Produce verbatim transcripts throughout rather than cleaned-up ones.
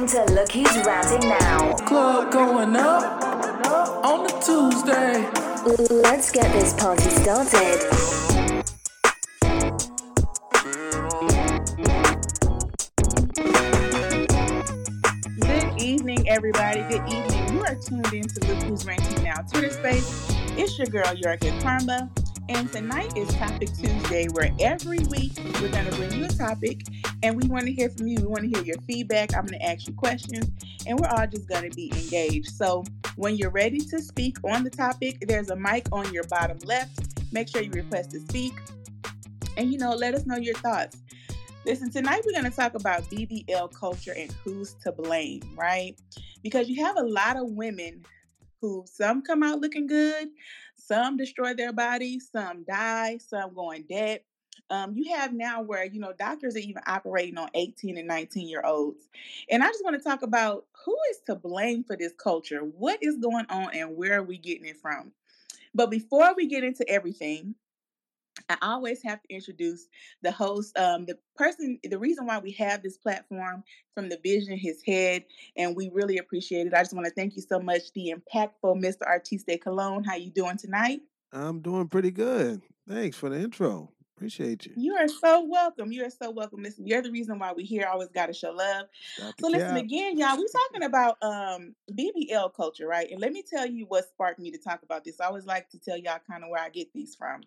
listening to Look Who's Ranting Now. Club going up on the Tuesday. Let's get this party started. Everybody, good evening. You are tuned in to Look Who's Ranting Now Twitter space. It's your girl Yarka Parma, and tonight is Topic Tuesday, where every week we're going to bring you a topic, and we want to hear from you. We want to hear your feedback. I'm going to ask you questions, and we're all just going to be engaged. So when you're ready to speak on the topic, there's a mic on your bottom left. Make sure you request to speak, and you know, let us know your thoughts. Listen, tonight we're going to talk about B B L culture and who's to blame, right? Because you have a lot of women who, some come out looking good, some destroy their bodies, some die, some going dead. Um, you have now where, you know, doctors are even operating on eighteen and nineteen year olds. And I just want to talk about who is to blame for this culture. What is going on and where are we getting it from? But before we get into everything, I always have to introduce the host, um, the person, the reason why we have this platform, from the vision, his head, and we really appreciate it. I just want to thank you so much, the impactful Mister Artiste Colon. How you doing tonight? I'm doing pretty good. Thanks for the intro. Appreciate you. You are so welcome. You are so welcome. Listen, you're the reason why we're here. I always got to show love. So listen, again, y'all, we're talking about um, B B L culture, right? And let me tell you what sparked me to talk about this. I always like to tell y'all kind of where I get these from.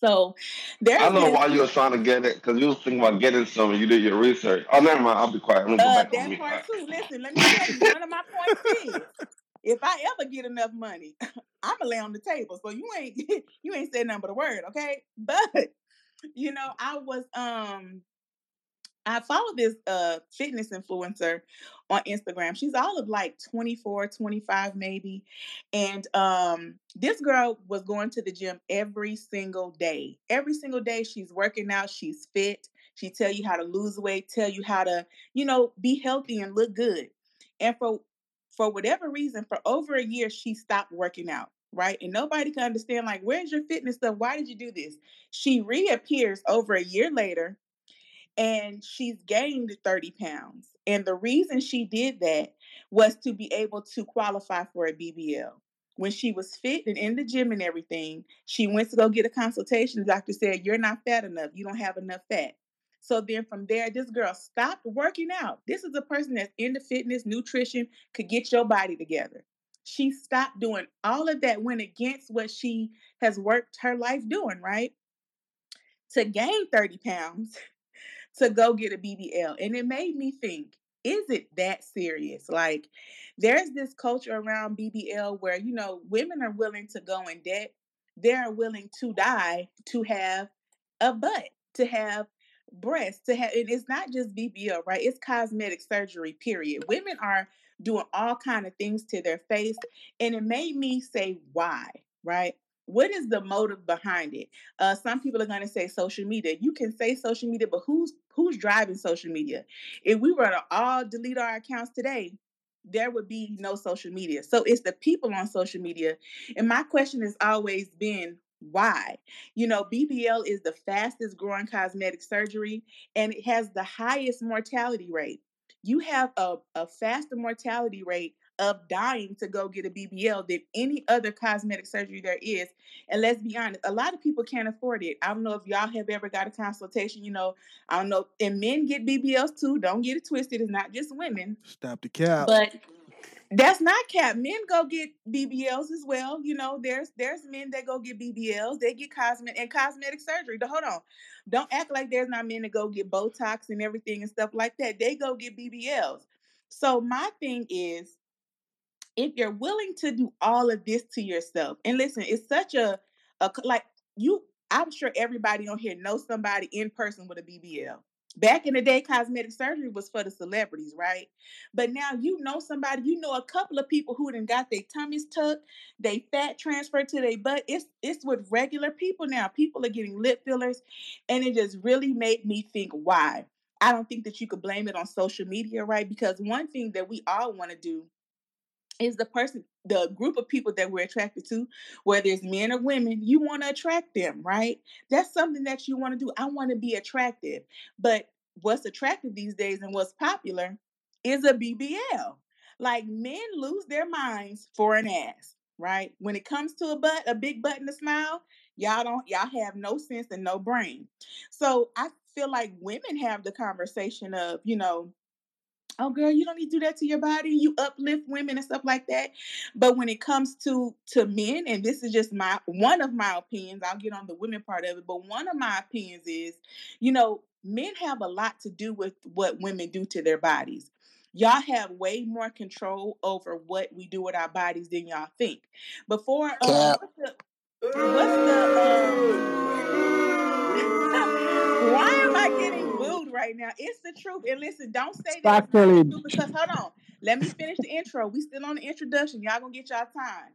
So there. I know been, why you were trying to get it, because you was thinking about getting some and you did your research. Oh, never mind. I'll be quiet. I'm gonna uh, go back that on part me. Too. Listen, let me tell you. One of my points is, if I ever get enough money, I'm gonna lay on the table. So you ain't you ain't said nothing but a word, okay? But you know, I was um, I followed this uh fitness influencer on Instagram. She's all of like twenty-four, twenty-five maybe. And um this girl was going to the gym every single day. Every single day she's working out, she's fit. She tell you how to lose weight, tell you how to, you know, be healthy and look good. And for for whatever reason, for over a year she stopped working out, right? And nobody can understand, like, where's your fitness stuff? Why did you do this? She reappears over a year later, and she's gained thirty pounds. And the reason she did that was to be able to qualify for a B B L. When she was fit and in the gym and everything, she went to go get a consultation. The doctor said, you're not fat enough. You don't have enough fat. So then from there, this girl stopped working out. This is a person that's into fitness, nutrition, could get your body together. She stopped doing all of that, went against what she has worked her life doing, right? To gain thirty pounds. To go get a B B L. And it made me think, is it that serious? Like, there's this culture around B B L where, you know, women are willing to go in debt. They're willing to die to have a butt, to have breasts, to have, and it's not just B B L, right? It's cosmetic surgery, period. Women are doing all kinds of things to their face. And it made me say, why, right? What is the motive behind it? Uh, some people are going to say social media. You can say social media, but who's who's driving social media? If we were to all delete our accounts today, there would be no social media. So it's the people on social media. And my question has always been, why? You know, B B L is the fastest growing cosmetic surgery, and it has the highest mortality rate. You have a, a faster mortality rate of dying to go get a B B L than any other cosmetic surgery there is. And let's be honest, a lot of people can't afford it. I don't know if y'all have ever got a consultation, you know, I don't know. And men get B B Ls too. Don't get it twisted. It's not just women. Stop the cap. But that's not cap. Men go get B B Ls as well. You know, there's there's men that go get B B Ls. They get cosmetic and cosmetic surgery. But hold on. Don't act like there's not men that go get Botox and everything and stuff like that. They go get B B Ls. So my thing is, if you're willing to do all of this to yourself, and listen, it's such a, a, like you, I'm sure everybody on here knows somebody in person with a B B L. Back in the day, cosmetic surgery was for the celebrities, right? But now you know somebody, you know a couple of people who done got their tummies tucked, they fat transferred to their butt. It's, it's with regular people now. People are getting lip fillers, and it just really made me think, why? I don't think that you could blame it on social media, right? Because one thing that we all want to do is the person, the group of people that we're attracted to, whether it's men or women, you want to attract them, right? That's something that you want to do. I want to be attractive. But what's attractive these days and what's popular is a B B L. Like, men lose their minds for an ass, right? When it comes to a butt, a big butt and a smile, y'all don't, y'all have no sense and no brain. So I feel like women have the conversation of, you know, oh, girl, you don't need to do that to your body. You uplift women and stuff like that. But when it comes to, to men, and this is just my, one of my opinions, I'll get on the women part of it, but one of my opinions is, you know, men have a lot to do with what women do to their bodies. Y'all have way more control over what we do with our bodies than y'all think. Before, uh, what's the, what's the um, why am I getting booed right now? It's the truth. And listen, don't say that because, hold on, let me finish the intro. We still on the introduction. Y'all gonna get y'all time.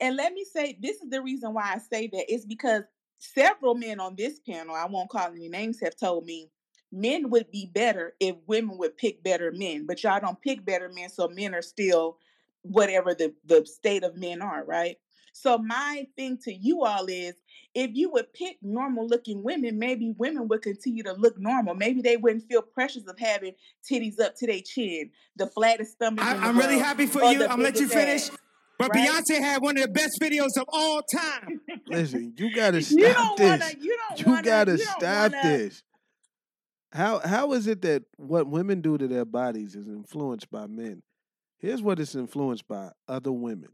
And let me say, this is the reason why I say that. It's because several men on this panel, I won't call any names, have told me, men would be better if women would pick better men, but y'all don't pick better men, so men are still whatever the, the state of men are, right? So my thing to you all is, if you would pick normal-looking women, maybe women would continue to look normal. Maybe they wouldn't feel pressures of having titties up to their chin, the flattest stomach. I, in the I'm world, really happy for you. I'm let you finish. Ass. But right? Beyonce had one of the best videos of all time. Listen, you gotta stop you don't this. Wanna, you don't you wanna, gotta you don't stop wanna... this. How how is it that what women do to their bodies is influenced by men? Here's what it's influenced by: other women.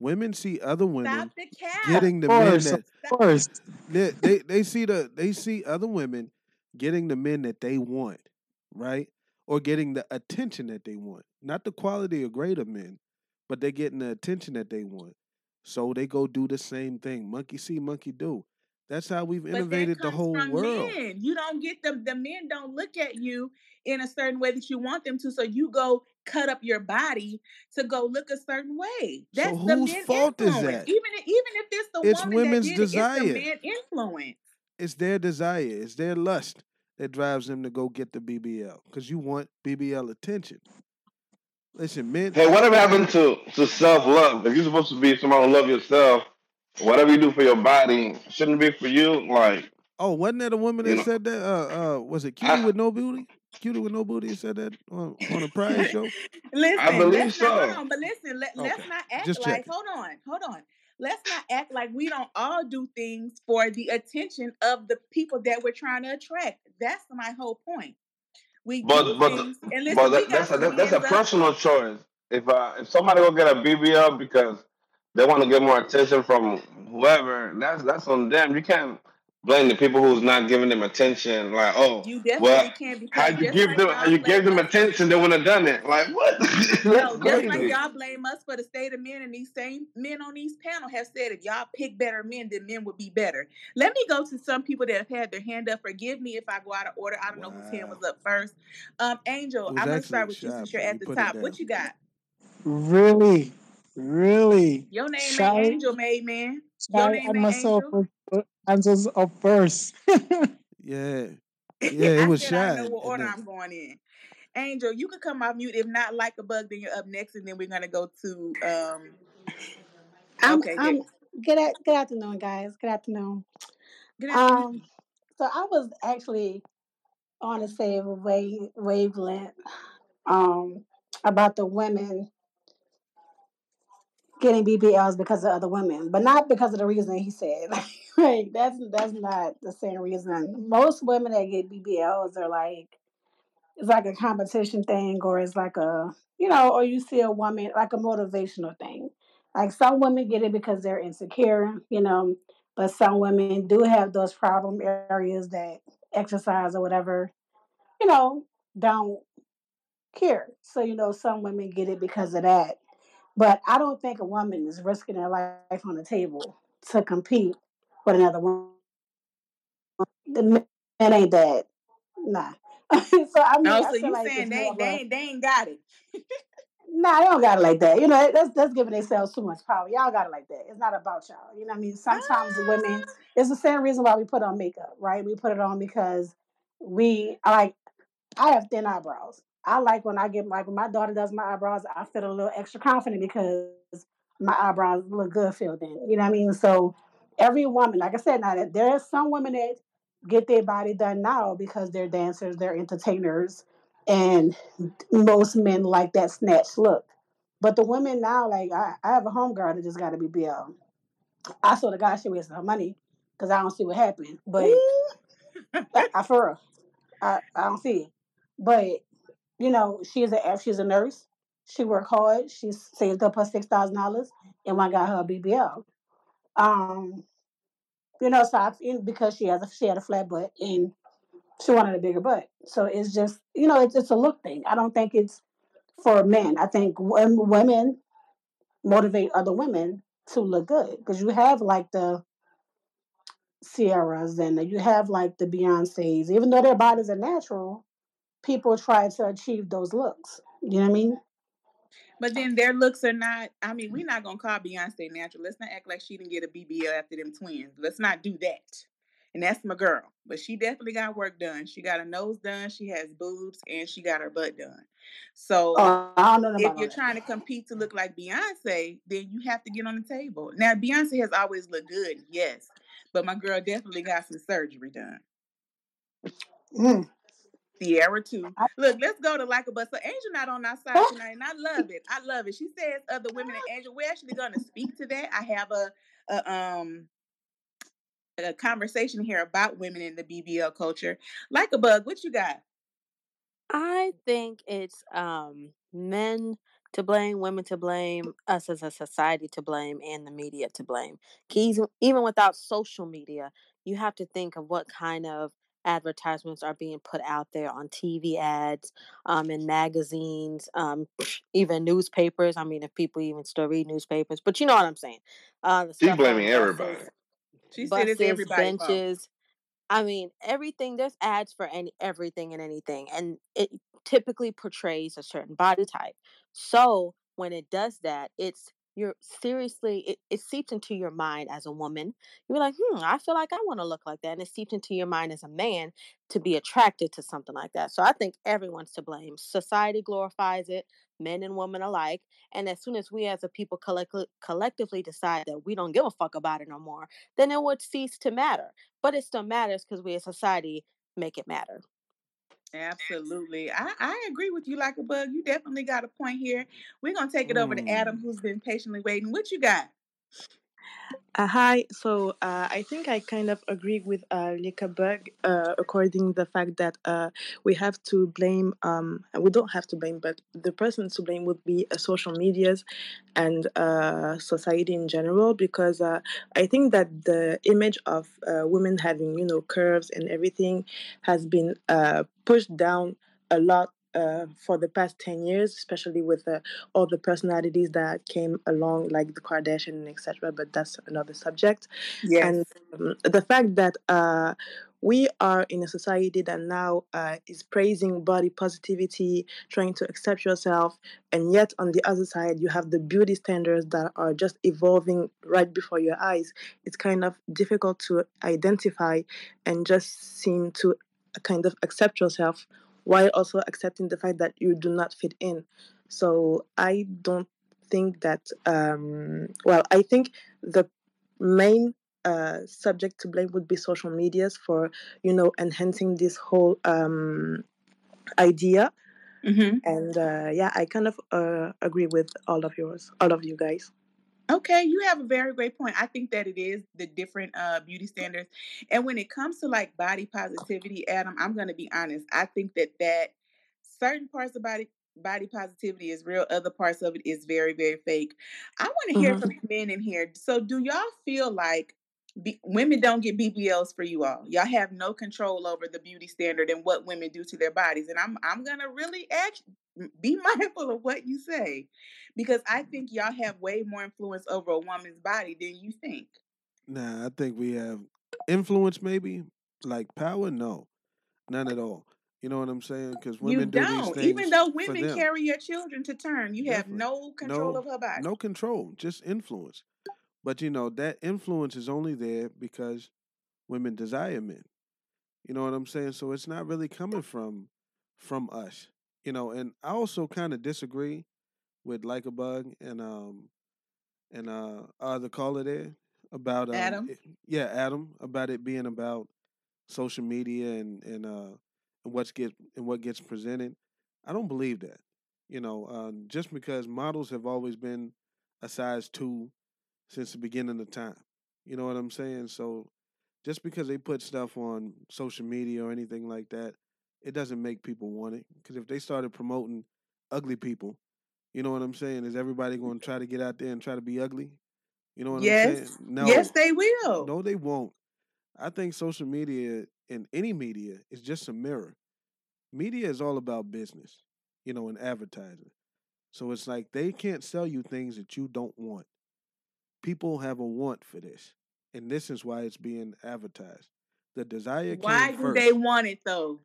Women see other women the getting the first, men that first. They, they they see the they see other women getting the men that they want, right? Or getting the attention that they want. Not the quality or grade of men, but they're getting the attention that they want. So they go do the same thing. Monkey see, monkey do. That's how we've innovated the whole world. Men. You don't get them. The men don't look at you in a certain way that you want them to. So you go cut up your body to go look a certain way. That's so the whose fault influence. Is that? Even, even if it's the it's woman women's that did desire. It, it's the man influence. It's their desire. It's their lust that drives them to go get the B B L. Because you want B B L attention. Listen, men. Hey, whatever happened to, to self-love? If you're supposed to be someone who loves yourself, whatever you do for your body, shouldn't it be for you? Like, oh, wasn't that a woman that know. said that? Uh, uh, was it Cutie I, with No Booty? Cutie with No Booty said that on, on a Pride show. Listen, I believe so. Not, hold on, but listen, let, okay. let's not act Just like. Checking. Hold on, hold on. Let's not act like we don't all do things for the attention of the people that we're trying to attract. That's my whole point. We but, do but, things, the, and listen, but that, that's a that, that's a personal up. choice. If uh, if somebody go get a B B L because they want to get more attention from whoever, that's that's on them. You can't blame the people who's not giving them attention. Like, oh, you well, can't how you give like them, how you gave them attention, they wouldn't have done it. Like, what? No, just like y'all blame us for the state of men, and these same men on these panel have said if y'all pick better men, then men would be better. Let me go to some people that have had their hand up. Forgive me if I go out of order. I don't wow. know whose hand was up first. Um, Angel, I'm gonna start with you since you're at the top. What you got? Really. Really, your name ain't Angel, made man. Your name ain't myself. Angel's up first. yeah, yeah, it was shy. I know what order I'm going in. Angel, you could come off mute. If not, like a bug, then you're up next, and then we're gonna go to. Um... Okay, I'm, I'm, good at, good afternoon, guys. Good afternoon. Good afternoon. Um, so I was actually on the same wave wavelength um, about the women getting B B Ls because of other women, but not because of the reason he said. Like, like that's that's not the same reason. Most women that get B B Ls are like, it's like a competition thing, or it's like a, you know, or you see a woman, like a motivational thing. Like, some women get it because they're insecure, you know, but some women do have those problem areas that exercise or whatever, you know, don't care. So, you know, some women get it because of that. But I don't think a woman is risking their life on the table to compete with another woman. The men ain't that. Nah. so I mean, oh, so you like saying they, they, ain't, they ain't got it. nah, they don't got it like that. You know, that's that's giving themselves too much power. Y'all got it like that. It's not about y'all. You know what I mean? Sometimes ah. women, it's the same reason why we put on makeup, right? We put it on because we, like, I have thin eyebrows. I like when I get, like, when my daughter does my eyebrows, I feel a little extra confident because my eyebrows look good filled in. You know what I mean? So every woman, like I said, now that there are some women that get their body done now because they're dancers, they're entertainers, And most men like that snatch look. But the women now, like, I, I have a homegirl that just got to be B L. I saw the guy, she wasted her money because I don't see what happened. But I, I, for her, I, I don't see it. But, you know, she is a, she's a nurse. She worked hard. She saved up her six thousand dollars. And I got her a B B L. Um, you know, so I, because she has a, she had a flat butt and she wanted a bigger butt. So it's just, you know, it's, it's a look thing. I don't think it's for men. I think women motivate other women to look good, because you have like the Ciaras and you have like the Beyoncés. Even though their bodies are natural, people try to achieve those looks. You know what I mean? But then their looks are not, I mean, we're not going to call Beyoncé natural. Let's not act like she didn't get a B B L after them twins. Let's not do that. And that's my girl. But she definitely got work done. She got her nose done. She has boobs and she got her butt done. So oh, if you're that. trying to compete to look like Beyoncé, then you have to get on the table. Now, Beyoncé has always looked good, yes. But my girl definitely got some surgery done. Mm. Sierra too. Look, let's go to like a bus. So Angel not on our side tonight, and I love it. I love it. She says other women and Angel. We're actually going to speak to that. I have a, a um a conversation here about women in the B B L culture. Like a bug, what you got? I think it's um men to blame, women to blame, us as a society to blame, and the media to blame. Even without social media, you have to think of what kind of advertisements are being put out there on T V ads, um, in magazines, um, even newspapers. I mean, if people even still read newspapers, but you know what I'm saying. Uh, the She's blaming buses, everybody. She said it's everybody. Benches. I mean, everything. There's ads for any everything and anything, and it typically portrays a certain body type. So when it does that, it's You're seriously, it, it seeps into your mind as a woman. You're like, hmm, I feel like I want to look like that. And it seeps into your mind as a man to be attracted to something like that. So I think everyone's to blame. Society glorifies it, men and women alike. And as soon as we as a people collect- collectively decide that we don't give a fuck about it no more, then it would cease to matter. But it still matters because we as society make it matter. Absolutely. I, I agree with you, like a bug. You definitely got a point here. We're going to take it over to Adam, who's been patiently waiting. What you got? Uh, hi. So uh, I think I kind of agree with uh, Lika Bug, uh, according the fact that uh, we have to blame, um, we don't have to blame, but the person to blame would be uh, social medias and uh, society in general, because uh, I think that the image of uh, women having, you know, curves and everything has been uh, pushed down a lot Uh, for the past ten years, especially with uh, all the personalities that came along, like the Kardashian and et cetera, but that's another subject. Yes. And um, the fact that uh, we are in a society that now uh, is praising body positivity, trying to accept yourself, and yet on the other side, you have the beauty standards that are just evolving right before your eyes. It's kind of difficult to identify and just seem to kind of accept yourself, while also accepting the fact that you do not fit in. So I don't think that, um, well, I think the main uh, subject to blame would be social medias for, you know, enhancing this whole um, idea. Mm-hmm. And uh, yeah, I kind of uh, agree with all of yours, all of you guys. Okay, you have a very great point. I think that it is the different uh, beauty standards. And when it comes to like body positivity, Adam, I'm going to be honest. I think that that certain parts of body body positivity is real. Other parts of it is very, very fake. I want to hear mm-hmm. from the men in here. So do y'all feel like B- women don't get B B Ls for you all? Y'all have no control over the beauty standard and what women do to their bodies. And I'm I'm going to really ask, be mindful of what you say, because I think y'all have way more influence over a woman's body than you think. Nah, I think we have influence, maybe like power. No, none at all. You know what I'm saying? Because women you don't. do these things. Even though women carry your children to term, you Definitely. have no control no, of her body. No control, just influence. But you know that influence is only there because women desire men. You know what I'm saying? So it's not really coming from from us. You know, and I also kind of disagree with Like a Bug and um and uh other caller there about um, Adam. It, yeah, Adam about it being about social media and and uh and what's get and what gets presented. I don't believe that. You know, uh, just because models have always been a size two since the beginning of time. You know what I'm saying? So just because they put stuff on social media or anything like that, it doesn't make people want it. Because if they started promoting ugly people, you know what I'm saying? Is everybody going to try to get out there and try to be ugly? You know what yes. I'm saying? No, yes, they will. No, they won't. I think social media and any media is just a mirror. Media is all about business, you know, and advertising. So it's like they can't sell you things that you don't want. People have a want for this. And this is why it's being advertised. The desire why came first. Why do they want it, though?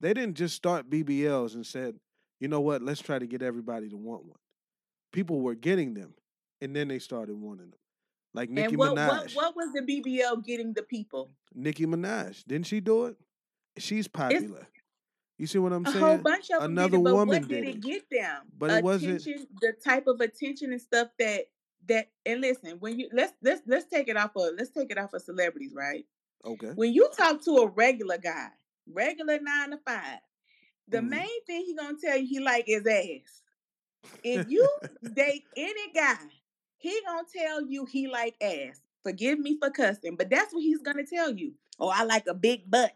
They didn't just start B B Ls and said, you know what, let's try to get everybody to want one. People were getting them, and then they started wanting them. Like Nicki and what, Minaj. What, what was the B B L getting the people? Nicki Minaj. Didn't she do it? She's popular. It's, you see what I'm saying? A whole bunch of Another them did it, woman but what did it get them? But attention, it wasn't the type of attention and stuff that that. And listen, when you let's let's let's take it off of let's take it off of celebrities, right? Okay. When you talk to a regular guy, regular nine to five, the mm. main thing he gonna tell you he like is ass. If you date any guy, he gonna tell you he like ass. Forgive me for cussing, but that's what he's gonna tell you. Oh, I like a big butt.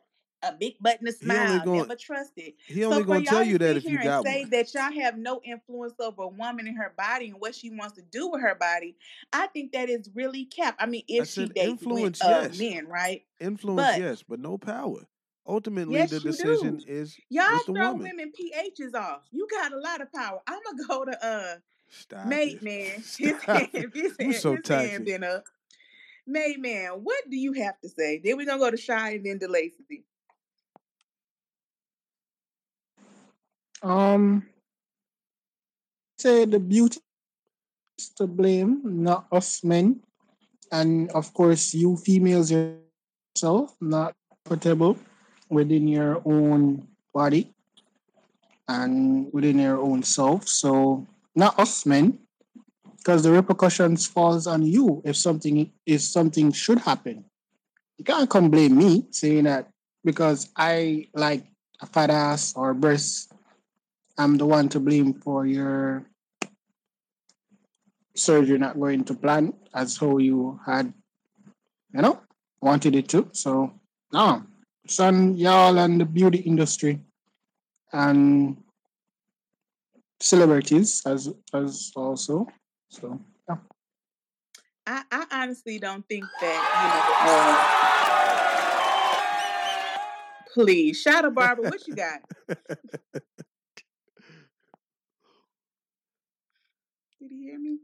A big butt and a smile, gonna, never trusted. He only so gonna tell you that if you got one. Say that y'all have no influence over a woman and her body and what she wants to do with her body. I think that is really cap. I mean, if I she dates with uh, yes. men, right? Influence, but, yes, but no power. Ultimately, yes, the decision do. is y'all with the throw woman. Women P H's off. You got a lot of power. I'm gonna go to uh, Stop mate it. man. Stop his his hand, so his hand been up. Mate man, what do you have to say? Then we're gonna go to Shy and then to Lacey. Um, say the beauty is to blame, not us men, and of course you females yourself not comfortable within your own body and within your own self. So not us men, because the repercussions falls on you if something if something should happen. You can't come blame me saying that because I like a fat ass or breasts. I'm the one to blame for your surgery not going to plan as how you had, you know, wanted it to. So, no, it's on y'all and the beauty industry and celebrities as as also. So, yeah. I, I honestly don't think that, you know, uh, please, shout out Barbara, what you got? Did you hear me?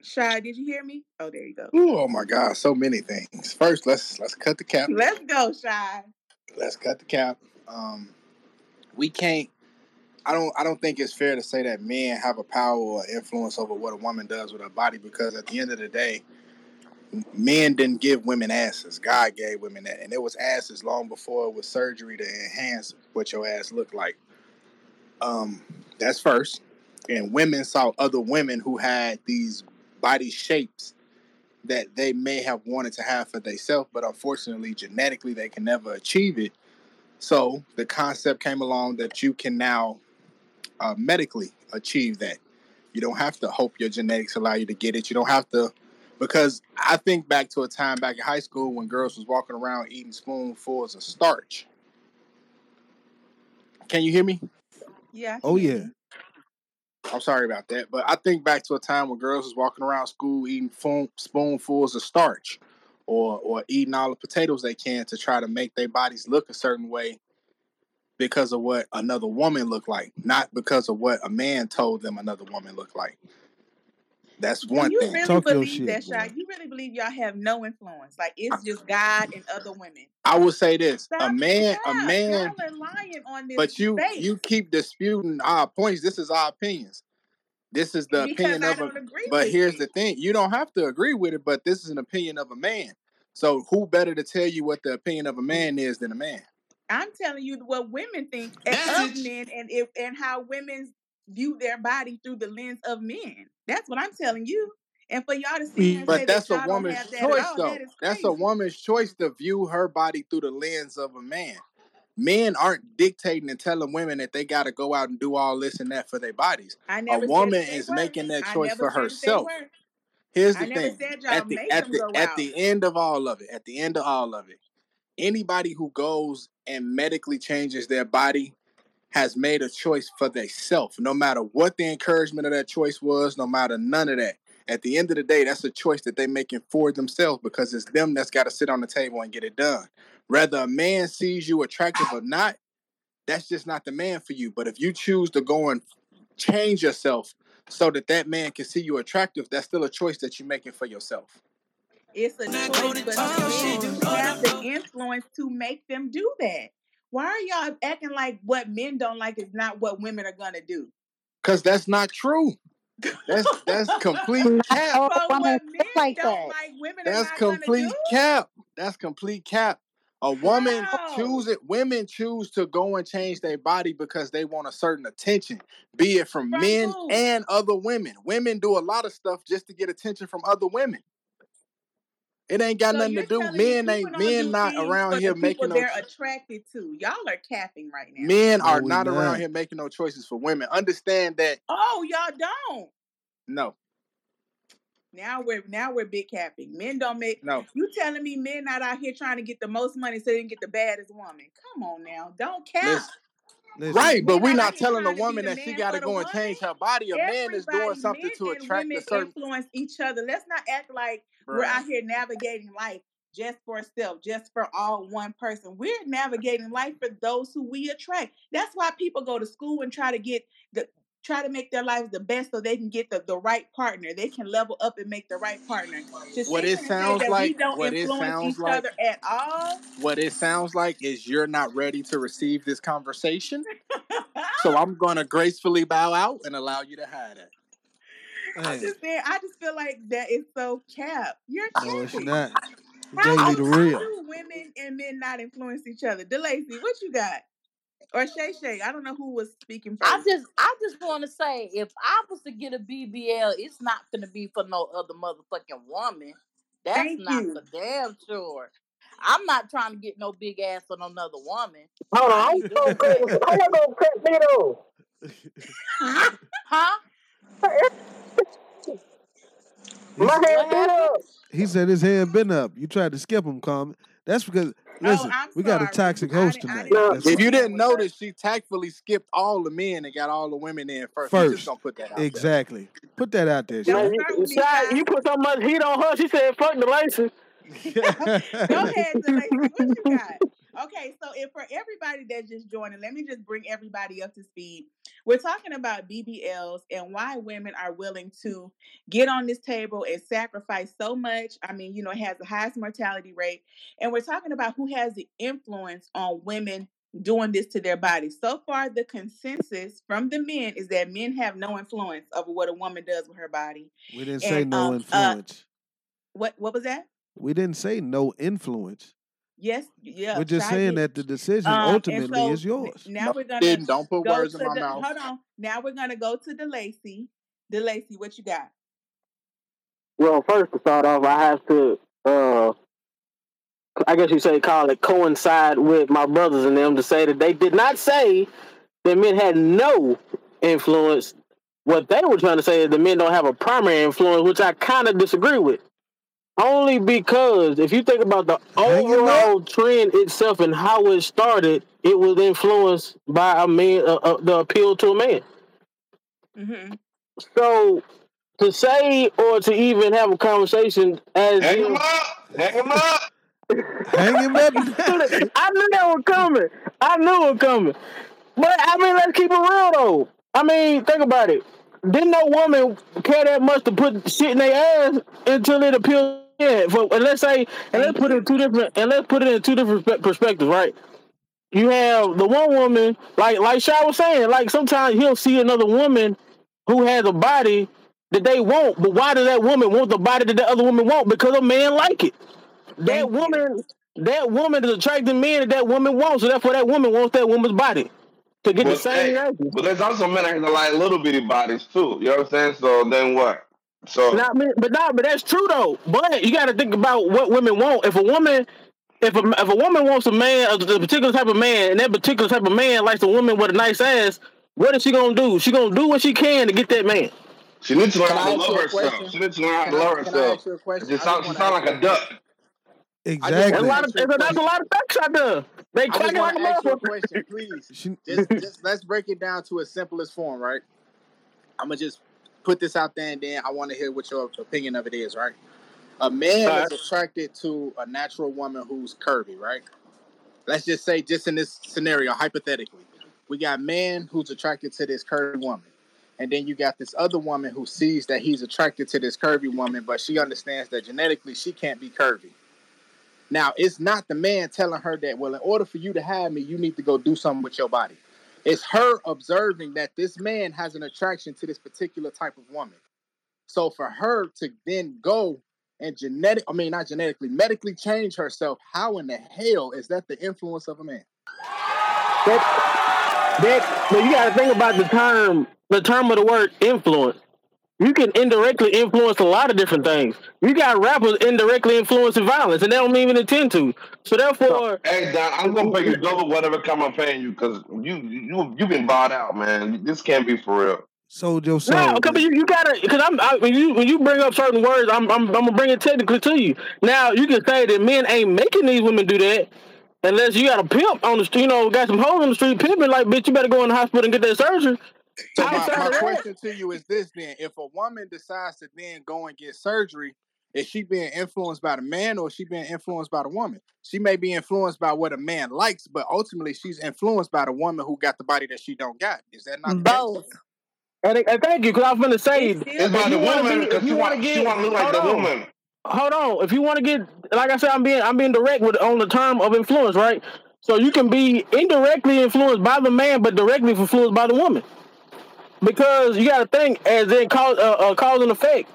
Shy, did you hear me? Oh, there you go. Ooh, oh my God, so many things. First, let's let's cut the cap. Let's go, Shy. Let's cut the cap. Um, we can't I don't I don't think it's fair to say that men have a power or influence over what a woman does with her body, because at the end of the day, men didn't give women asses. God gave women that, and it was asses long before it was surgery to enhance what your ass looked like. Um, that's first. And women saw other women who had these body shapes that they may have wanted to have for themselves, but unfortunately, genetically, they can never achieve it. So the concept came along that you can now uh, medically achieve that. You don't have to hope your genetics allow you to get it. You don't have to, because I think back to a time back in high school when girls was walking around eating spoonfuls of starch. Can you hear me? Yeah. Oh, yeah. I'm sorry about that, but I think back to a time when girls was walking around school eating spoon, spoonfuls of starch, or or eating all the potatoes they can to try to make their bodies look a certain way because of what another woman looked like, not because of what a man told them another woman looked like. That's one you thing. Really Talk believe your that, shit, Shy? You really believe y'all have no influence? Like it's just God and other women. I will say this: Stop a man, a man. Y'all are lying on this but you, space. You keep disputing our points. This is our opinions. This is the because opinion I of. Don't a, agree but with here's you. The thing: you don't have to agree with it, but this is an opinion of a man. So who better to tell you what the opinion of a man is than a man? I'm telling you what women think of men, and if, and how women's view their body through the lens of men. That's what I'm telling you. And for y'all to see, but say that's that a woman's choice, that all, though. That that's a woman's choice to view her body through the lens of a man. men aren't dictating and telling women that they got to go out and do all this and that for their bodies. I never a woman is work. making that choice for herself. Here's the I thing. Never said y'all at the made at the at out. the end of all of it, at the end of all of it, anybody who goes and medically changes their body has made a choice for themselves, no matter what the encouragement of that choice was, no matter none of that. At the end of the day, that's a choice that they're making for themselves because it's them that's got to sit on the table and get it done. Whether a man sees you attractive or not, that's just not the man for you. But if you choose to go and change yourself so that that man can see you attractive, that's still a choice that you're making for yourself. It's a choice, but you have the influence to make them do that. Why are y'all acting like what men don't like is not what women are going to do? Because that's not true. That's that's complete cap. But what men like don't that. like, women that's are not complete cap. That's complete cap. A woman How? choose it. Women choose to go and change their body because they want a certain attention, be it from, from men who? and other women. Women do a lot of stuff just to get attention from other women. It ain't got so nothing to do. Men ain't men not around here making no. They're cho- attracted to y'all are capping right now. Men are no, not around here making no choices for women. Understand that. Oh, y'all don't. No. Now we're now we're big capping. Men don't make. No. You telling me men not out here trying to get the most money so they can get the baddest woman? Come on now, don't cap. Listen. Listen. Right, but we're not telling a woman that she got to go and change her body. A man is doing something to attract a certain... influence each other. Let's not act like we're out here navigating life just for self, just for all one person. We're navigating life for those who we attract. That's why people go to school and try to get the try to make their lives the best so they can get the, the right partner. They can level up and make the right partner. Just what it sounds like, we don't what influence it sounds each like, other at all. What it sounds like is you're not ready to receive this conversation. So I'm going to gracefully bow out and allow you to hide it. I just said, I just feel like that is so cap. You're cap. No, it's not. How do women and men not influence each other? DeLacy, what you got? Or Shay Shay, I don't know who was speaking first. I just, I just want to say, if I was to get a B B L, it's not going to be for no other motherfucking woman. That's Thank not you. for damn sure. I'm not trying to get no big ass on another woman. Hold on, I'm so cool. I want no Crespito. Huh? My head been up. He said his head been up. You tried to skip him, Carmen. That's because. Listen, oh, we got a toxic host tonight. If you didn't notice, she tactfully skipped all the men and got all the women in first. First. Just gonna put that out exactly. There. Put that out there. No, you, you put so much heat on her, she said, fuck the laces. Go ahead, DeLacy. What you got? Okay, so if for everybody that's just joining, let me just bring everybody up to speed. We're talking about B B Ls and why women are willing to get on this table and sacrifice so much. I mean, you know, it has the highest mortality rate. And we're talking about who has the influence on women doing this to their bodies. So far, the consensus from the men is that men have no influence over what a woman does with her body. We didn't and, say no um, influence. Uh, what What was that? We didn't say no influence. Yes, yeah. We're just saying it. that the decision um, ultimately so is yours. Now no, we're gonna didn't. don't put words in my the, mouth. Hold on. Now we're gonna go to DeLacy. DeLacy, what you got? Well, first to start off, I have to, uh, I guess you say, call it coincide with my brothers and them to say that they did not say that men had no influence. What they were trying to say is that men don't have a primary influence, which I kind of disagree with. Only because if you think about the overall trend itself and how it started, it was influenced by a man, uh, uh, the appeal to a man. Mm-hmm. So to say or to even have a conversation as hang him up, hang him up, hang him up. I knew that was coming. I knew it was coming. But I mean, let's keep it real though. I mean, think about it. Didn't no woman care that much to put shit in their ass until it appealed? Yeah, for, and let's say, and let's put it in two different, and let's put it in two different perspectives, right? You have the one woman, like like Shaw was saying, like sometimes he'll see another woman who has a body that they want, but why does that woman want the body that the other woman want? Because a man like it. That woman, that woman is attracting men that that woman wants, so therefore that woman wants that woman's body. To get but, the same hey, but there's also men out here that like little bitty bodies too. You know what I'm saying? So then what? So not, but not, but that's true though. But you got to think about what women want. If a woman If a, if a woman wants a man, a particular type of man, and that particular type of man likes a woman with a nice ass, what is she gonna do? She gonna do what she can to get that man. She needs to learn how to love herself. She needs to learn how to love herself. She sounds like a duck. Exactly. A lot of, there's a lot of ducks out there. They crack it like a motherfucker. Please, she, just, just let's break it down to its simplest form, right? I'm gonna just put this out there, and then I want to hear what your opinion of it is, right? A man right. is attracted to a natural woman who's curvy, right? Let's just say, just in this scenario, hypothetically, we got a man who's attracted to this curvy woman. And then you got this other woman who sees that he's attracted to this curvy woman, but she understands that genetically she can't be curvy. Now, it's not the man telling her that, well, in order for you to have me, you need to go do something with your body. It's her observing that this man has an attraction to this particular type of woman. So for her to then go and genetic, I mean, not genetically, medically change herself, how in the hell is that the influence of a man? That, that, but you got to think about the term, the term of the word influence. You can indirectly influence a lot of different things. You got rappers indirectly influencing violence, and they don't even intend to. So therefore, hey Don, I'm gonna pay you double whatever come I'm paying you because you you you've been bought out, man. This can't be for real. So just no, because you, you gotta because I'm I, when you when you bring up certain words, I'm I'm I'm gonna bring it technically to you. Now you can say that men ain't making these women do that unless you got a pimp on the street, you know, got some hoes on the street pimping. Like, bitch, you better go in the hospital and get that surgery. So my, my question to you is this then. If a woman decides to then go and get surgery, is she being influenced by the man or is she being influenced by the woman? She may be influenced by what a man likes, but ultimately she's influenced by the woman who got the body that she don't got. Is that not both? And, and thank you, because I was going to say it's, it's by the woman because you want to look like the on. woman. Hold on. If you want to get, like I said, I'm being I'm being direct with on the term of influence, right? So you can be indirectly influenced by the man, but directly influenced by the woman. Because you got to think as in cause, uh, uh, cause and effect.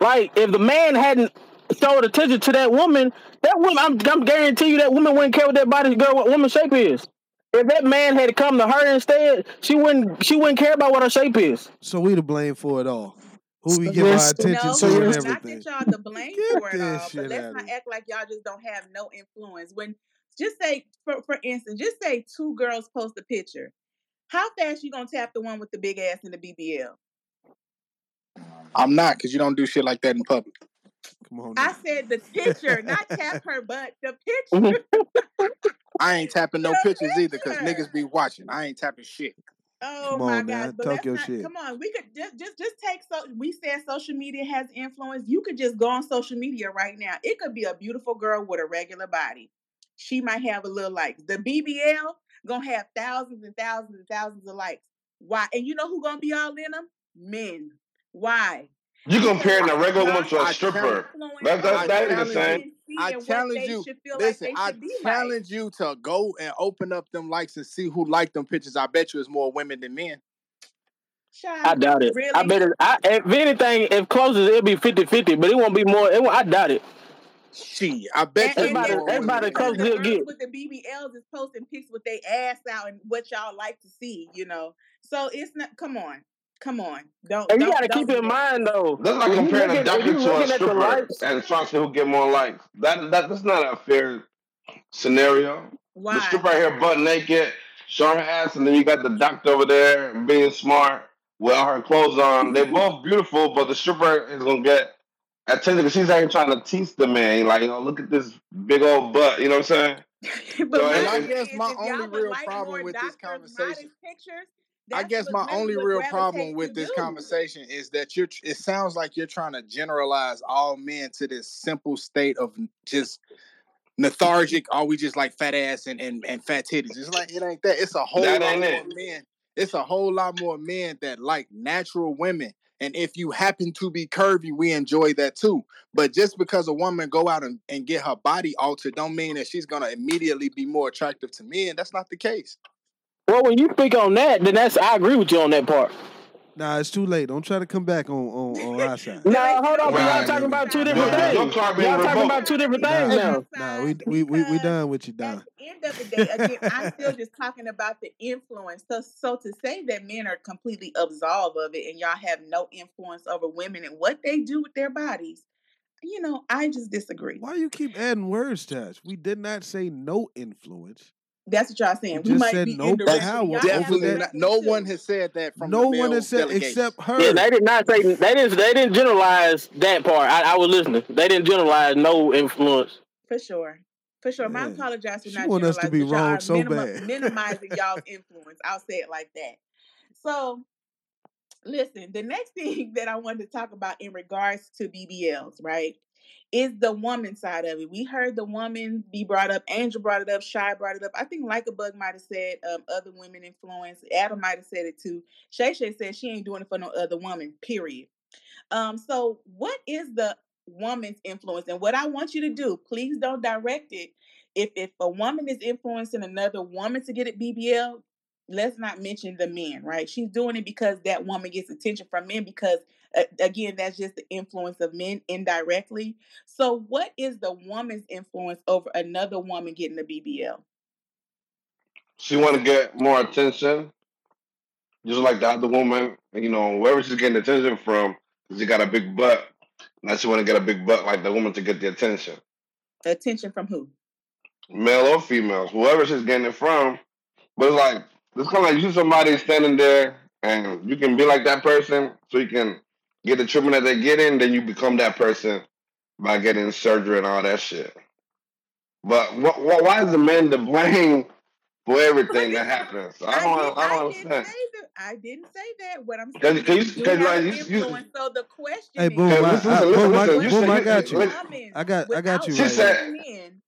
Like, if the man hadn't showed attention to that woman, that woman, I'm, I'm guarantee you that woman wouldn't care what that body, girl, what woman's shape is. If that man had come to her instead, she wouldn't she wouldn't care about what her shape is. So we to blame for it all. Who we give our attention no, to and everything. Not that y'all to blame for it all, but let's not act like y'all just don't have no influence. When, just say, for, for instance, just say two girls post a picture. How fast you gonna tap the one with the big ass and the B B L? I'm not, because you don't do shit like that in public. Come on. Now. I said the picture, not tap her butt, the picture. I ain't tapping no the pictures picture. either, because niggas be watching. I ain't tapping shit. Oh come my on, gosh, but Talk your not, shit. Come on, we could just just just take so we said social media has influence. You could just go on social media right now. It could be a beautiful girl with a regular body. She might have a little like the B B L. Gonna have thousands and thousands and thousands of likes. Why? And you know who gonna be all in them? Men. Why? You comparing a regular woman to a stripper. That, that, that ain't the same. I challenge you. Listen, I challenge you to go and open up them likes and see who liked them pictures. I bet you it's more women than men. I doubt it. Really? I bet it. I, if anything, if closes, it'll be fifty-fifty, but it won't be more. It, I doubt it. She, I bet and, everybody, and everybody, everybody the girls get. With the B B Ls is posting pics with their ass out and what y'all like to see, you know. So it's not. Come on, come on. Don't. And you got to keep in mind though. That's like comparing a doctor to a stripper and trying to who get more likes. That, that that's not a fair scenario. Why? The stripper out here butt naked, showing her ass, and then you got the doctor over there being smart with all her clothes on. They're both beautiful, but the stripper is gonna get. I tell you, she's like trying to teach the man, like, you know, look at this big old butt. You know what I'm saying? But so, and I guess my only real like problem with this conversation. Pictures, I guess my only real problem with this do. conversation is that you're. It sounds like you're trying to generalize all men to this simple state of just lethargic. Are we just like fat ass and, and, and fat titties? It's like it ain't that. It's a whole that lot more it. men. It's a whole lot more men that like natural women. And if you happen to be curvy, we enjoy that too. But just because a woman go out and, and get her body altered don't mean that she's going to immediately be more attractive to men. That's not the case. Well, when you speak on that, then that's I agree with you on that part. Nah, it's too late. Don't try to come back on, on, on our side. nah, hold on. We're right, talking about two different nah, things. Nah, We're talking remote. about two different nah, things now. Nah, we, we, we, we done with you, Don. At the end of the day, again, I'm still just talking about the influence. So, so to say that men are completely absolved of it and y'all have no influence over women and what they do with their bodies, you know, I just disagree. Why do you keep adding words to us? We did not say no influence. That's what y'all saying. We, we might be no power. Definitely not. No one has said that from no the one has said delegation. Except her. Yeah, they did not say. They didn't. They didn't generalize that part. I, I was listening. They didn't generalize no influence. For sure. For sure. Yeah. I apologize for she not want us to be wrong so minim- bad. Minimizing y'all's influence. I'll say it like that. So, listen. The next thing that I wanted to talk about in regards to B B Ls, right? Is the woman side of it. We heard the woman be brought up. Angel brought it up. Shy brought it up. I think Like a Bug might have said um, other women influence. Adam might have said it too. Shay Shay said she ain't doing it for no other woman, period. Um, so what is the woman's influence? And what I want you to do, please don't direct it. If, if a woman is influencing another woman to get at B B L, let's not mention the men, right? She's doing it because that woman gets attention from men because Uh, again, that's just the influence of men indirectly. So what is the woman's influence over another woman getting a B B L? She want to get more attention. Just like the other woman, you know, wherever she's getting attention from, she got a big butt. Now she want to get a big butt like the woman to get the attention. Attention from who? Male or females, whoever she's getting it from. But it's like, it's kind of like you somebody standing there and you can be like that person so you can get the treatment that they get in, then you become that person by getting surgery and all that shit. But wh- wh- why is the man to blame for everything that happens? I don't, I did, I don't I understand. I didn't say that. What I'm saying is you, you, like, you, you so the question hey, boom, is... Hey, listen, I, listen, boom, listen, I, listen, boom, I got you. Listen, I got, I got you. She right said,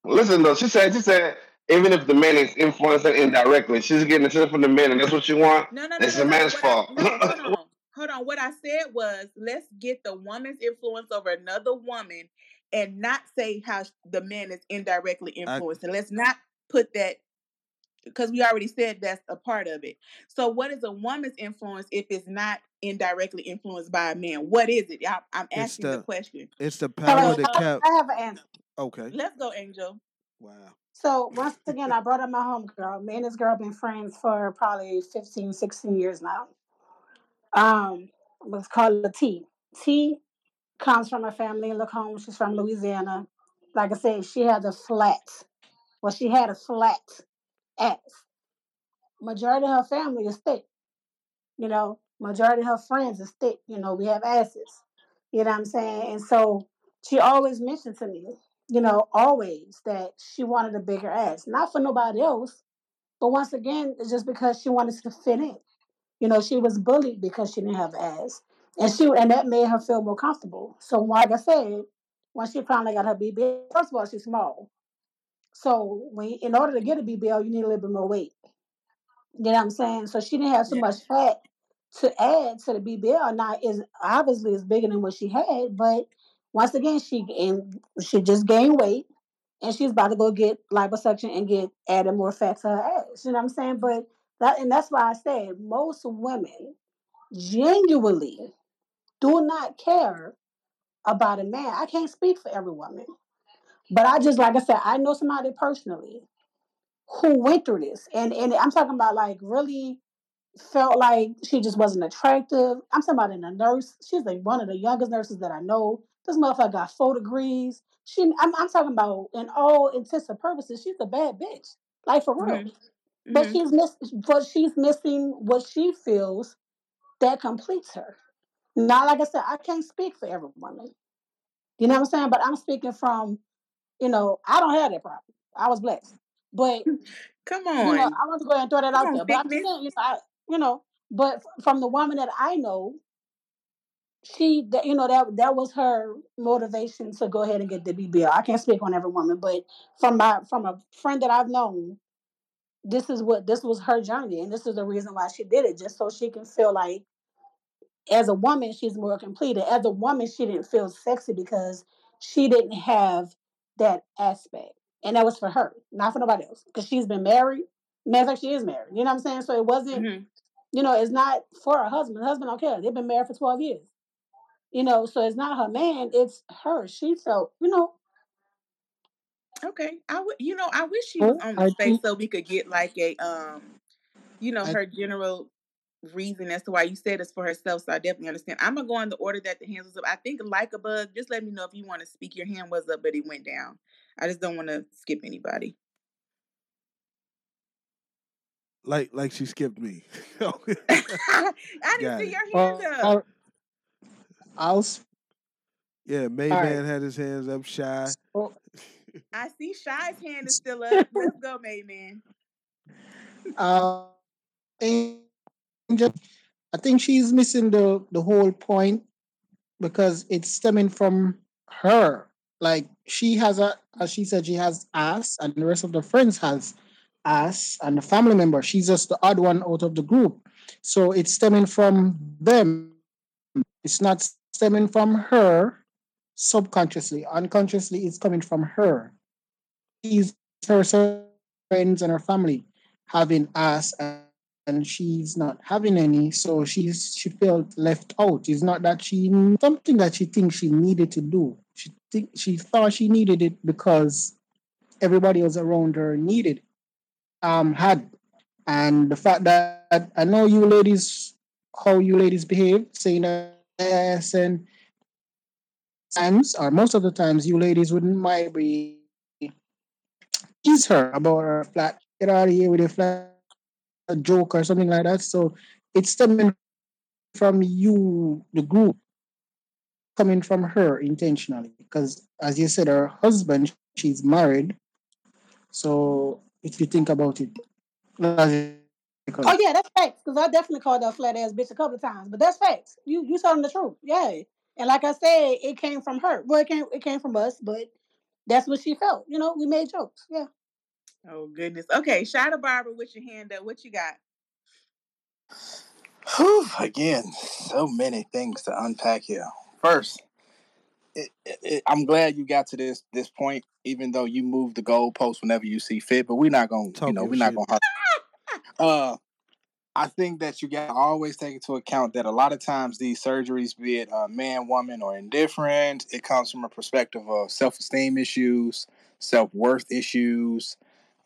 listen, though, she said, she said, even if the man is influencing indirectly, she's getting attention from the men, and that's what you want? No, no, no. It's no, the no, man's fault. I, no, Hold on. What I said was, let's get the woman's influence over another woman and not say how the man is indirectly influenced. I, and let's not put that, because we already said that's a part of it. So what is a woman's influence if it's not indirectly influenced by a man? What is it? I, I'm asking the, the question. It's the power that kept. I have an answer. Okay. Let's go, Angel. Wow. So once again, I brought up my homegirl. Me and this girl been friends for probably fifteen, sixteen years now. Um, was called T. T comes from a family in Look Home. She's from Louisiana. Like I said, she has a flat. Well, she had a flat ass. Majority of her family is thick. You know, majority of her friends is thick. You know, we have asses. You know what I'm saying? And so she always mentioned to me, you know, always that she wanted a bigger ass. Not for nobody else, but once again, it's just because she wanted to fit in. You know, she was bullied because she didn't have an ass. And she and that made her feel more comfortable. So like I said, when she finally got her B B L, first of all, she's small. So when in order to get a B B L, you need a little bit more weight. You know what I'm saying? So she didn't have so yeah. much fat to add to the B B L. Now, it's, obviously, it's bigger than what she had. But once again, she and she just gained weight. And she's about to go get liposuction and get added more fat to her ass. You know what I'm saying? But That, and that's why I said most women genuinely do not care about a man. I can't speak for every woman. But I just, like I said, I know somebody personally who went through this. And, and I'm talking about like really felt like she just wasn't attractive. I'm talking about in a nurse. She's like one of the youngest nurses that I know. This motherfucker got four degrees. She, I'm, I'm talking about in all intents and purposes, she's a bad bitch. Like for real. Mm-hmm. But mm-hmm. she's miss, but she's missing what she feels that completes her. Now, like I said, I can't speak for every woman. You know what I'm saying? But I'm speaking from, you know, I don't have that problem. I was blessed. But come on, you know, I want to go ahead and throw that come out on, there. But I'm just saying, you know, I, you know, but from the woman that I know, she, that you know, that that was her motivation to go ahead and get the B B L. I can't speak on every woman, but from my from a friend that I've known. This is what this was her journey, and this is the reason why she did it, just so she can feel like, as a woman, she's more complete. As a woman, she didn't feel sexy because she didn't have that aspect, and that was for her, not for nobody else. Because she's been married, matter of fact, she is married. You know what I'm saying? So it wasn't, mm-hmm. you know, it's not for her husband. Her husband don't care. They've been married for twelve years. You know, so it's not her man. It's her. She felt, you know. Okay, I would. You know, I wish she was on the space so we could get like a, um, you know, her general reason as to why you said this for herself, so I definitely understand. I'm going to go in the order that the hands was up. I think like a bug, just let me know if you want to speak. Your hand was up, but it went down. I just don't want to skip anybody. Like like she skipped me. I didn't see your hand well, up. I'll, I'll... Yeah, Mayman right. had his hands up, Shy. So... I see Shy's hand is still up. Let's go, Mayman. Uh, and just, I think she's missing the, the whole point because it's stemming from her. Like, she has, a, as she said, she has ass, and the rest of the friends has ass, and the family member. She's just the odd one out of the group. So it's stemming from them. It's not stemming from her subconsciously. Unconsciously, it's coming from her. She's her friends and her family having ass, and she's not having any, so she's she felt left out. It's not that she something that she thinks she needed to do. She think she thought she needed it because everybody else around her needed, um, had, and the fact that I know you ladies, how you ladies behave, saying that yes, and times or most of the times you ladies wouldn't mind be tease her about her flat. Get out of here with a flat. A joke or something like that. So it's stemming from you, the group, coming from her intentionally. Because as you said, her husband, she's married. So if you think about it. Oh yeah, that's facts. Because I definitely called her a flat ass bitch a couple of times. But that's facts. You you told them the truth. Yeah. And like I said, it came from her. Well, it came, it came from us, but that's what she felt. You know, we made jokes. Yeah. Oh, goodness. Okay, Shada Barber with your hand up. What you got? Whew, again, so many things to unpack here. First, it, it, it, I'm glad you got to this this point, even though you move the goalpost whenever you see fit, but we're not going to, you know, we're shit. not going to... Uh, I think that you got to always take into account that a lot of times these surgeries, be it uh, man, woman, or indifferent, it comes from a perspective of self-esteem issues, self-worth issues.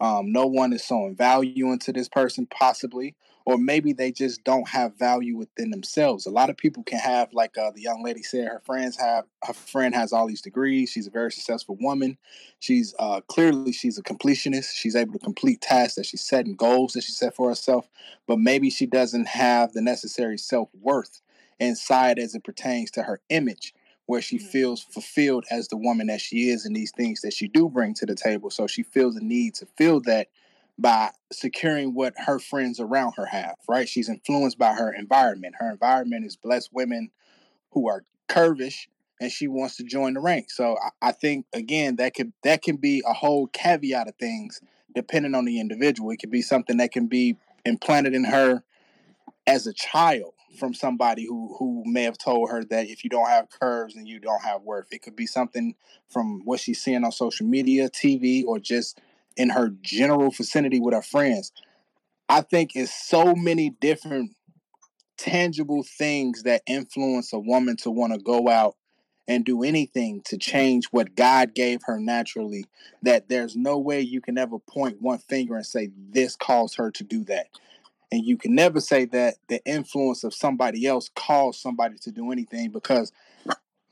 Um, no one is sewing value into this person, possibly, or maybe they just don't have value within themselves. A lot of people can have, like uh, the young lady said, her friends have, her friend has all these degrees. She's a very successful woman. She's uh, clearly she's a completionist. She's able to complete tasks that she's set and goals that she set for herself, but maybe she doesn't have the necessary self-worth inside as it pertains to her image, where she feels fulfilled as the woman that she is and these things that she do bring to the table. So she feels the need to feel that by securing what her friends around her have, right? She's influenced by her environment. Her environment is blessed women who are curvish, and she wants to join the ranks. So I, I think, again, that could that can be a whole caveat of things depending on the individual. It could be something that can be implanted in her as a child from somebody who, who may have told her that if you don't have curves and you don't have worth, it could be something from what she's seeing on social media, T V, or just in her general vicinity with her friends. I think it's so many different tangible things that influence a woman to want to go out and do anything to change what God gave her naturally, that there's no way you can ever point one finger and say, this caused her to do that. And you can never say that the influence of somebody else caused somebody to do anything, because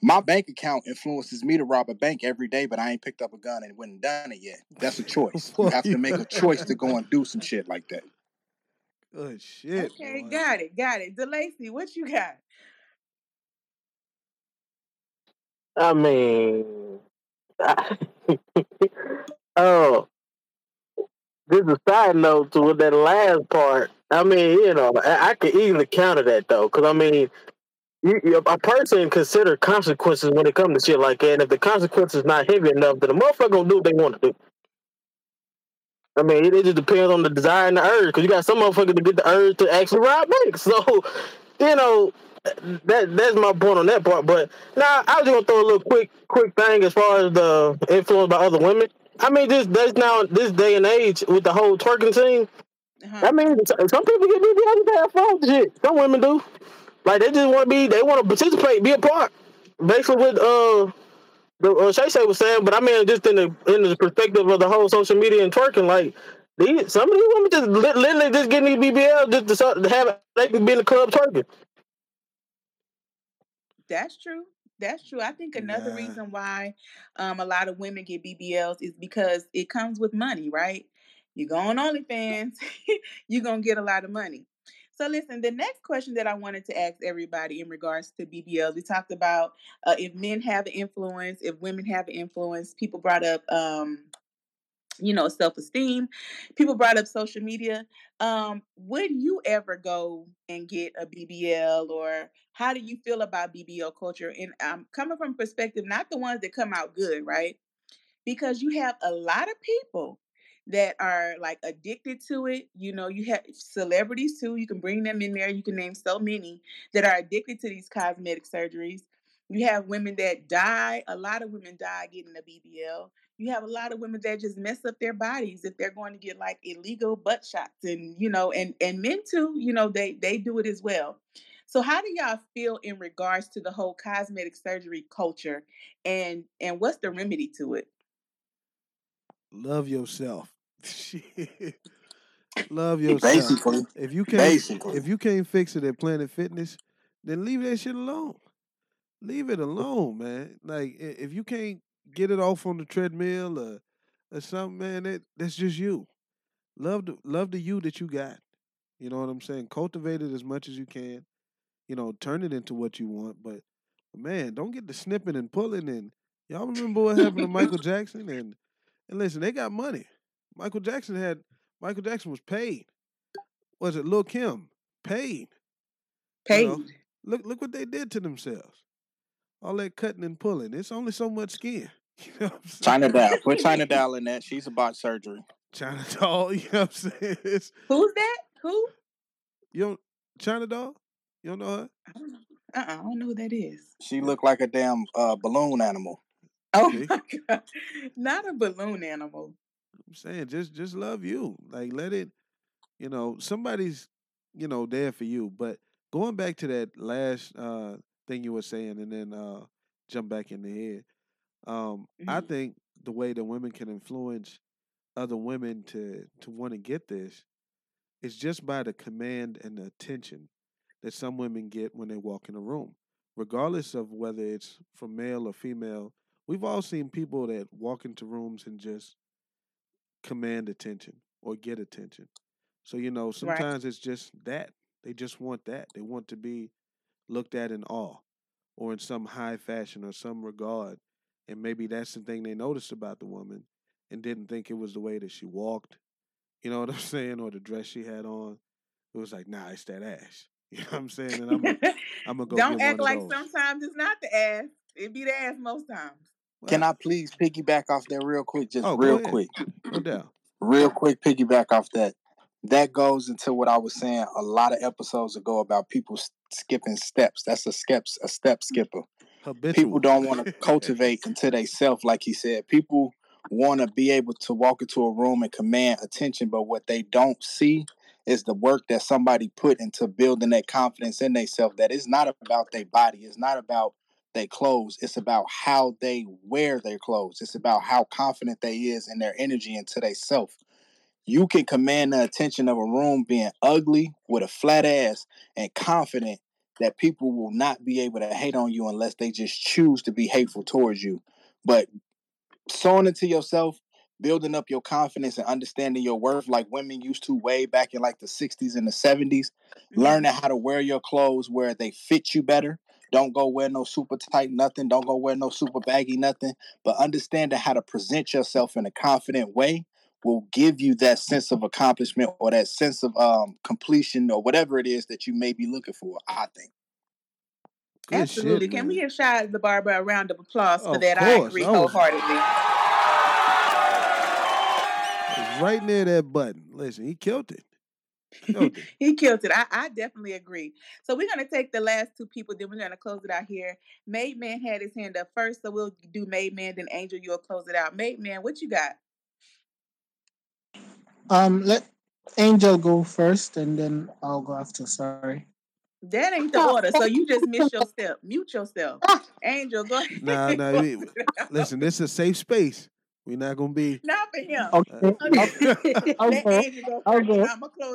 my bank account influences me to rob a bank every day, but I ain't picked up a gun and wouldn't done it yet. That's a choice. You have to make a choice to go and do some shit like that. Good shit. Okay, boy. got it, got it. DeLacy, what you got? I mean, oh, this is a side note to that last part. I mean, you know, I, I could easily counter that, though, because, I mean, you, you, a person consider consequences when it comes to shit like that, and if the consequence is not heavy enough, then the motherfucker gonna do what they want to do. I mean, it, it just depends on the desire and the urge, because you got some motherfucker to get the urge to actually rob banks. So, you know, that that's my point on that part. But now, I was just gonna throw a little quick, quick thing as far as the influence by other women. I mean, this that's now this day and age with the whole twerking thing. Uh-huh. I mean, some people get the other damn shit. Some women do. Like, they just want to be, they want to participate, be a part. Basically, what uh, the uh, Shay Shay was saying, but I mean, just in the in the perspective of the whole social media and twerking, like, These, some of these women just literally just getting these B B L just to, start to have they be in the club twerking. That's true. That's true. I think another yeah. reason why um, a lot of women get B B Ls is because it comes with money, right? You go on OnlyFans, you're going to get a lot of money. So listen, the next question that I wanted to ask everybody in regards to B B Ls, we talked about uh, if men have an influence, if women have an influence. People brought up, um, you know, self-esteem. People brought up social media. Um, would you ever go and get a B B L, or how do you feel about B B L culture? And I'm coming from perspective, not the ones that come out good, right? Because you have a lot of people that are like addicted to it. You know, you have celebrities too. You can bring them in there. You can name so many that are addicted to these cosmetic surgeries. You have women that die. A lot of women die getting a B B L. You have a lot of women that just mess up their bodies if they're going to get like illegal butt shots. And, you know, and, and men too, you know, they, they do it as well. So how do y'all feel in regards to the whole cosmetic surgery culture, and, and what's the remedy to it? Love yourself. Shit. Love yourself. Basically. If you can't, Basically. if you can't fix it at Planet Fitness, then leave that shit alone. Leave it alone, man. Like, if you can't get it off on the treadmill or or something, man, that, that's just you. Love the love the you that you got. You know what I'm saying? Cultivate it as much as you can. You know, turn it into what you want. But man, don't get the snipping and pulling. And y'all remember what happened to Michael Jackson? And and listen, they got money. Michael Jackson had, Michael Jackson was paid. Was it Lil Kim? Paid. Paid. You know, look, look what they did to themselves. All that cutting and pulling. It's only so much skin. You know what I'm saying? China Doll. Put China Doll in that. She's about surgery. China Doll. You know what I'm saying? It's, Who's that? Who? You don't, China Doll? You don't know her? I don't know. Uh-uh, I don't know who that is. She looked like a damn uh, balloon animal. Oh, okay. My God. Not a balloon animal. I'm saying, just just love you. Like, let it, you know, somebody's, you know, there for you. But going back to that last uh, thing you were saying, and then uh, jump back in the head, um, mm-hmm. I think the way that women can influence other women to, to want to get this is just by the command and the attention that some women get when they walk in a room, regardless of whether it's from male or female. We've all seen people that walk into rooms and just command attention or get attention. So, you know, sometimes right. It's just that. They just want that. They want to be looked at in awe or in some high fashion or some regard. And maybe that's the thing they noticed about the woman and didn't think it was the way that she walked, you know what I'm saying, or the dress she had on. It was like, nah, it's that ass. You know what I'm saying? And I'm going to go Don't act like sometimes it's not the ass. It be the ass most times. Wow. Can I please piggyback off that real quick? Just oh, real quick. No doubt. Real quick piggyback off that. That goes into what I was saying a lot of episodes ago about people skipping steps. That's a, steps, a step skipper. Habitual. People don't want to cultivate into themselves, like he said. People want to be able to walk into a room and command attention, but what they don't see is the work that somebody put into building that confidence in themselves. That it's not about their body. It's not about their clothes. It's about how they wear their clothes. It's about how confident they is in their energy and to their self. You can command the attention of a room being ugly with a flat ass and confident that people will not be able to hate on you unless they just choose to be hateful towards you. But sewing into yourself, building up your confidence and understanding your worth like women used to way back in like the sixties and the seventies, learning how to wear your clothes where they fit you better. Don't go wear no super tight nothing. Don't go wear no super baggy nothing. But understanding how to present yourself in a confident way will give you that sense of accomplishment or that sense of um, completion or whatever it is that you may be looking for, I think. Good Absolutely. Shit, Can we give Shia the Barber a round of applause for of that? Course. I agree I was... wholeheartedly. Right near that button. Listen, he killed it. He killed it. I, I definitely agree. So we're going to take the last two people, then we're going to close it out here. Made Man had his hand up first, so we'll do Made Man, then Angel, you'll close it out. Made Man, what you got? Um, let Angel go first, and then I'll go after. Sorry. That ain't the order, so you just miss your step. Mute yourself. Angel, go ahead. Nah, nah. Listen, this is a safe space. We're not gonna be not for him. Okay. Okay. I'm gonna close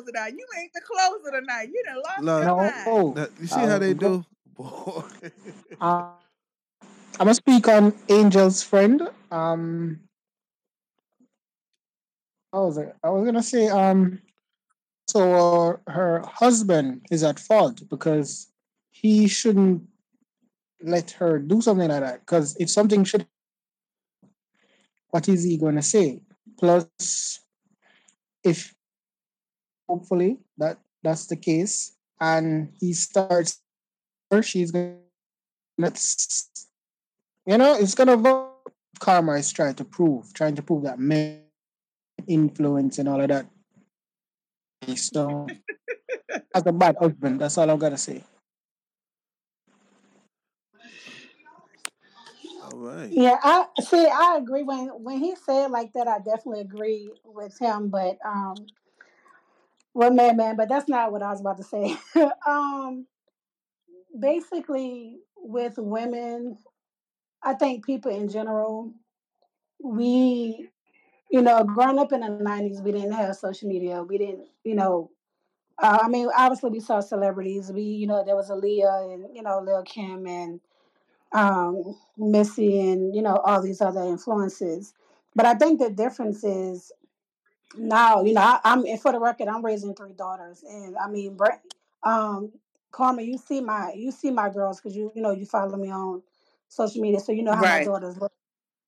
it out. You ain't the closer tonight. You done lost no, your mind. Oh, now, you see um, how they do? Boy. uh, I'm gonna speak on Angel's friend. Um, I was I was gonna say um, so uh, her husband is at fault because he shouldn't let her do something like that, because if something should. What is he going to say? Plus, if hopefully that, that's the case, and he starts, or she's going to, let's, you know, it's going to, karma is trying to prove, trying to prove that men influence and all of that. So, as a bad husband, that's all I've got to say. Right. Yeah, I see. I agree when when he said like that. I definitely agree with him. But um, well, man, man. But that's not what I was about to say. um, basically, with women, I think people in general, we, you know, growing up in the nineties, we didn't have social media. We didn't, you know. Uh, I mean, obviously, we saw celebrities. We, you know, there was Aaliyah and you know Lil Kim and. Um, Missy and, you know, all these other influences. But I think the difference is now, you know, I, I'm, and for the record, I'm raising three daughters. And I mean, um, Karma, you see my, you see my girls because you, you know, you follow me on social media. So you know how right. my daughters look.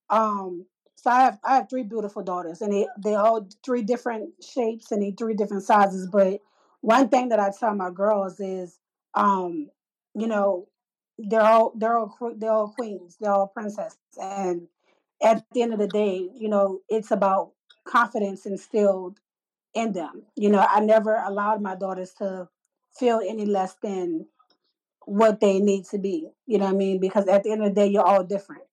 Um, so I have, I have three beautiful daughters and they, they all three different shapes and they three different sizes. But one thing that I tell my girls is, um, you know, They're all they're all they're all queens, they're all princesses, and at the end of the day, you know, it's about confidence instilled in them. You know, I never allowed my daughters to feel any less than what they need to be. You know what I mean? Because at the end of the day, you're all different.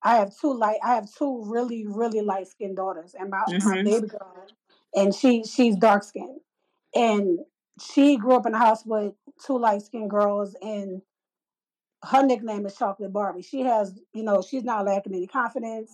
I have two light, I have two really really light skinned daughters, and my, mm-hmm. my baby girl, and she she's dark skinned, and she grew up in a house with two light skinned girls and. Her nickname is Chocolate Barbie. She has, you know, she's not lacking any confidence,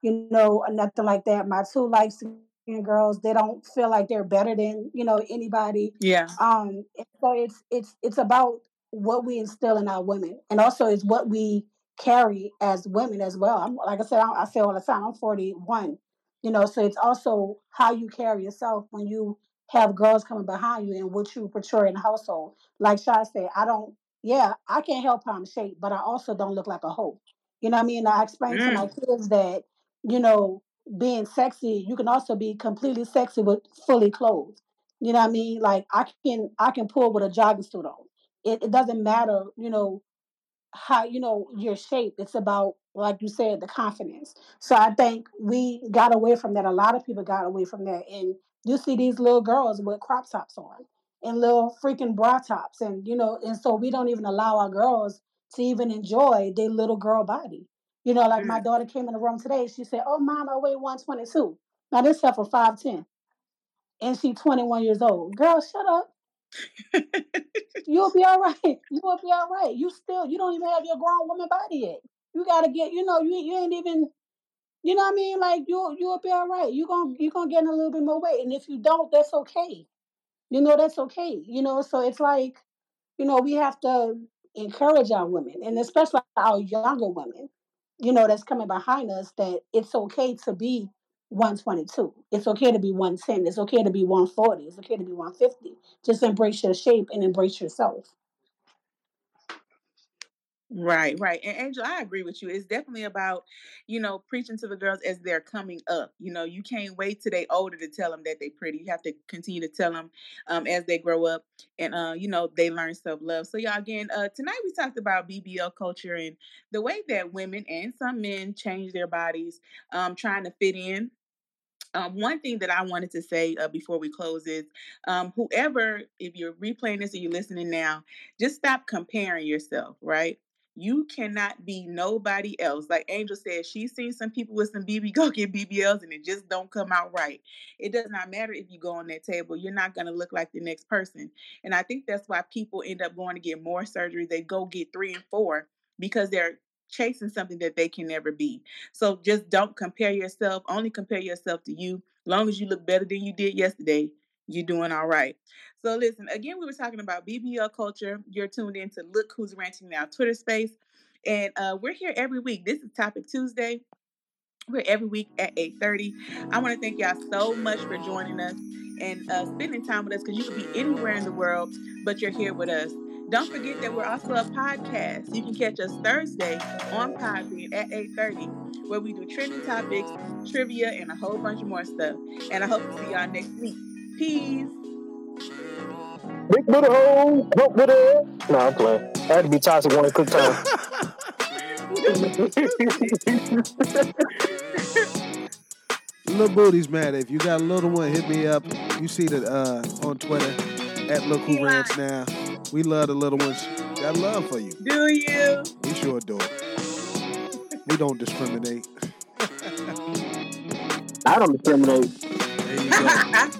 you know, nothing like that. My two light skinned girls, they don't feel like they're better than, you know, anybody. Yeah. Um. So it's it's it's about what we instill in our women, and also it's what we carry as women as well. I'm like I said, I, I say all the time, I'm forty-one, you know. So it's also how you carry yourself when you have girls coming behind you and what you portray in the household. Like Shai said, I don't. Yeah, I can't help how I'm shaped, but I also don't look like a hoe. You know what I mean? I explain mm. to my kids that, you know, being sexy, you can also be completely sexy with fully clothed. You know what I mean? Like I can I can pull with a jogging suit on. It, it doesn't matter, you know, how, you know, your shape. It's about, like you said, the confidence. So I think we got away from that. A lot of people got away from that. And you see these little girls with crop tops on. And little freaking bra tops. And, you know, and so we don't even allow our girls to even enjoy their little girl body. You know, like mm. my daughter came in the room today. She said, oh, Mom, I weigh one twenty-two. Now, this stuff for five ten. And she's twenty-one years old. Girl, shut up. You'll be all right. You will be all right. You still, you don't even have your grown woman body yet. You got to get, you know, you, you ain't even... You know what I mean? Like, you, you'll be all right. You're going you're gonna get in a little bit more weight. And if you don't, that's okay. You know, that's okay. You know, so it's like, you know, we have to encourage our women and especially our younger women, you know, that's coming behind us that it's okay to be one twenty-two. It's okay to be one ten. It's okay to be one forty. It's okay to be one fifty. Just embrace your shape and embrace yourself. Right, right. And Angel, I agree with you. It's definitely about, you know, preaching to the girls as they're coming up. You know, you can't wait till they older to tell them that they're pretty. You have to continue to tell them um, as they grow up and, uh, you know, they learn self-love. So, y'all, again, uh, tonight we talked about B B L culture and the way that women and some men change their bodies um, trying to fit in. Um, one thing that I wanted to say uh, before we close is, um, whoever, if you're replaying this or you're listening now, just stop comparing yourself, right? You cannot be nobody else. Like Angel said, she's seen some people with some B B go get B B Ls and it just don't come out right. It does not matter if you go on that table. You're not going to look like the next person. And I think that's why people end up going to get more surgery. They go get three and four because they're chasing something that they can never be. So just don't compare yourself. Only compare yourself to you. As long as you look better than you did yesterday, you're doing all right. So listen, again, we were talking about B B L culture. You're tuned in to Look Who's Ranting Now Twitter space. And uh, we're here every week. This is Topic Tuesday. We're every week at eight thirty. I want to thank y'all so much for joining us and uh, spending time with us, because you could be anywhere in the world, but you're here with us. Don't forget that we're also a podcast. You can catch us Thursday on Podbean at eight thirty, where we do trending topics, trivia, and a whole bunch of more stuff. And I hope to see y'all next week. Peace. Big booty hole, broke booty. No, I'm playing. I had to be toxic one at quick time. Little booties matter. If you got a little one, hit me up. You see that uh, on Twitter at Look Who Rants Now. We love the little ones. Got love for you. Do you? We sure do. We don't discriminate. I don't discriminate. There you go.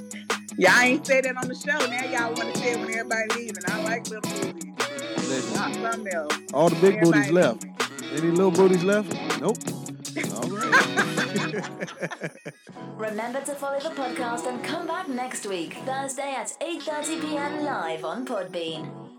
Y'all ain't say that on the show. Now y'all want to say it when everybody leaving. I like little booties. Listen, all the big everybody booties left. Leaving. Any little booties left? Nope. All right. Remember to follow the podcast and come back next week, Thursday at eight thirty p.m. live on Podbean.